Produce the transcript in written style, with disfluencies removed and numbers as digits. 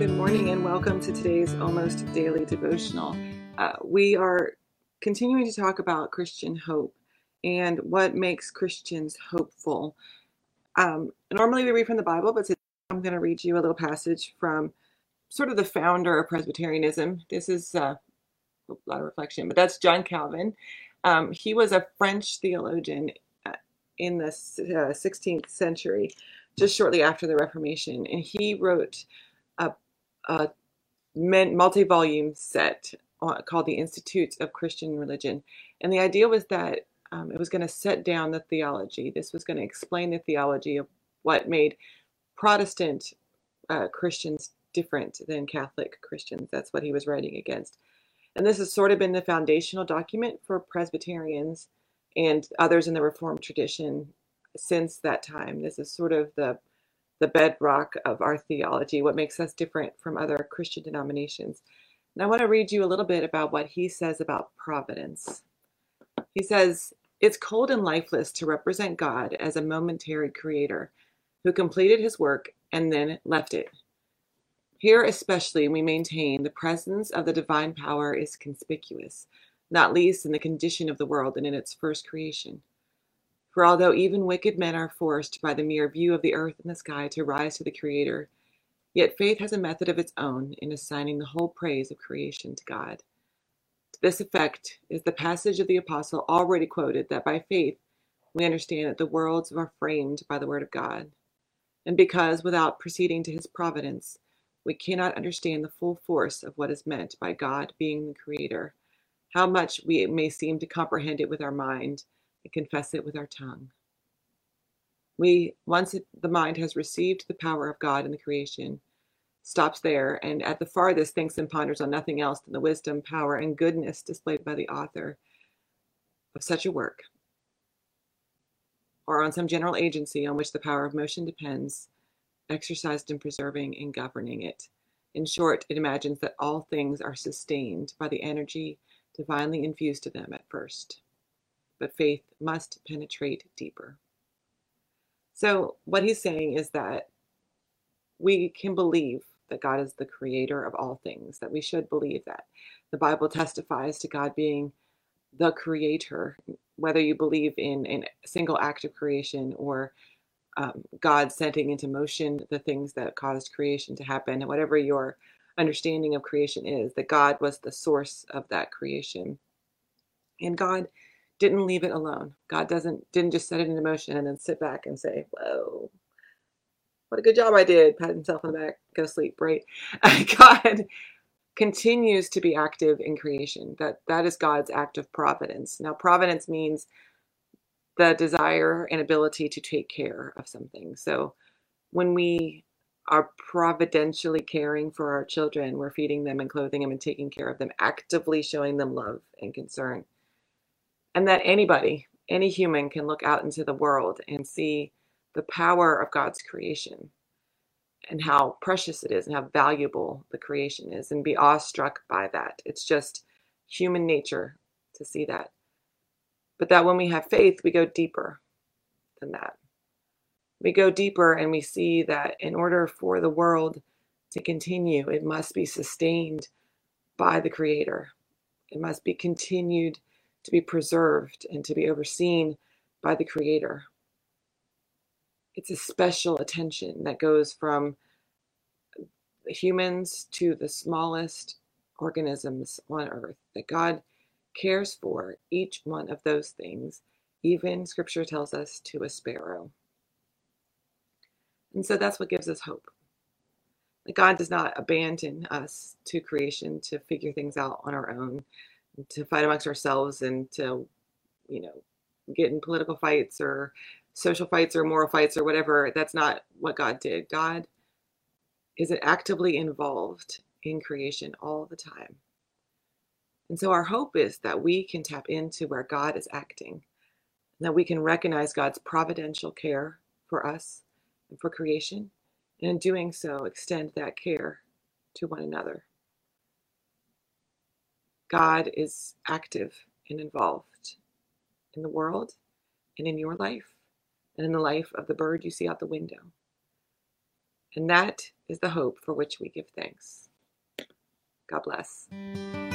Good morning and welcome to today's Almost Daily Devotional. We are continuing to talk about Christian hope and what makes Christians hopeful. Normally we read from the Bible, but today I'm going to read you a little passage from sort of the founder of Presbyterianism. This is a lot of reflection, but that's John Calvin. He was a French theologian in the 16th century, just shortly after the Reformation, and he wrote a multi-volume set called the Institutes of Christian Religion. And the idea was that it was going to set down the theology. This was going to explain the theology of what made Protestant Christians different than Catholic Christians. That's what he was writing against. And this has sort of been the foundational document for Presbyterians and others in the Reformed tradition since that time. This is sort of the bedrock of our theology, what makes us different from other Christian denominations. And I want to read you a little bit about what he says about providence. He says, "It's cold and lifeless to represent God as a momentary creator who completed his work and then left it. Here especially we maintain the presence of the divine power is conspicuous, not least in the condition of the world and in its first creation. For although even wicked men are forced by the mere view of the earth and the sky to rise to the Creator, yet faith has a method of its own in assigning the whole praise of creation to God. To this effect is the passage of the Apostle already quoted, that by faith we understand that the worlds are framed by the Word of God. And because, without proceeding to His providence, we cannot understand the full force of what is meant by God being the Creator, how much we may seem to comprehend it with our mind, and confess it with our tongue. We, once the mind has received the power of God in the creation, stops there, and at the farthest thinks and ponders on nothing else than the wisdom, power, and goodness displayed by the author of such a work, or on some general agency on which the power of motion depends, exercised in preserving and governing it. In short, it imagines that all things are sustained by the energy divinely infused to them at first. But faith must penetrate deeper." So what he's saying is that we can believe that God is the creator of all things, that we should believe that. The Bible testifies to God being the creator, whether you believe in a single act of creation or God setting into motion the things that caused creation to happen, and whatever your understanding of creation is, that God was the source of that creation. And God didn't leave it alone. God didn't just set it into motion and then sit back and say, "Whoa, what a good job I did," pat himself on the back, go sleep, right? God continues to be active in creation. That is God's act of providence. Now, providence means the desire and ability to take care of something. So when we are providentially caring for our children, we're feeding them and clothing them and taking care of them, actively showing them love and concern. And that anybody, any human, can look out into the world and see the power of God's creation and how precious it is and how valuable the creation is and be awestruck by that. It's just human nature to see that. But that when we have faith, we go deeper than that. We go deeper and we see that in order for the world to continue, it must be sustained by the Creator. It must be continued to be preserved and to be overseen by the Creator. It's a special attention that goes from humans to the smallest organisms on earth, that God cares for each one of those things, even Scripture tells us to a sparrow. And so that's what gives us hope. That God does not abandon us to creation to figure things out on our own, to fight amongst ourselves and to, get in political fights or social fights or moral fights or whatever. That's not what God did. God is actively involved in creation all the time. And so our hope is that we can tap into where God is acting, and that we can recognize God's providential care for us and for creation, and in doing so, extend that care to one another. God is active and involved in the world and in your life and in the life of the bird you see out the window. And that is the hope for which we give thanks. God bless.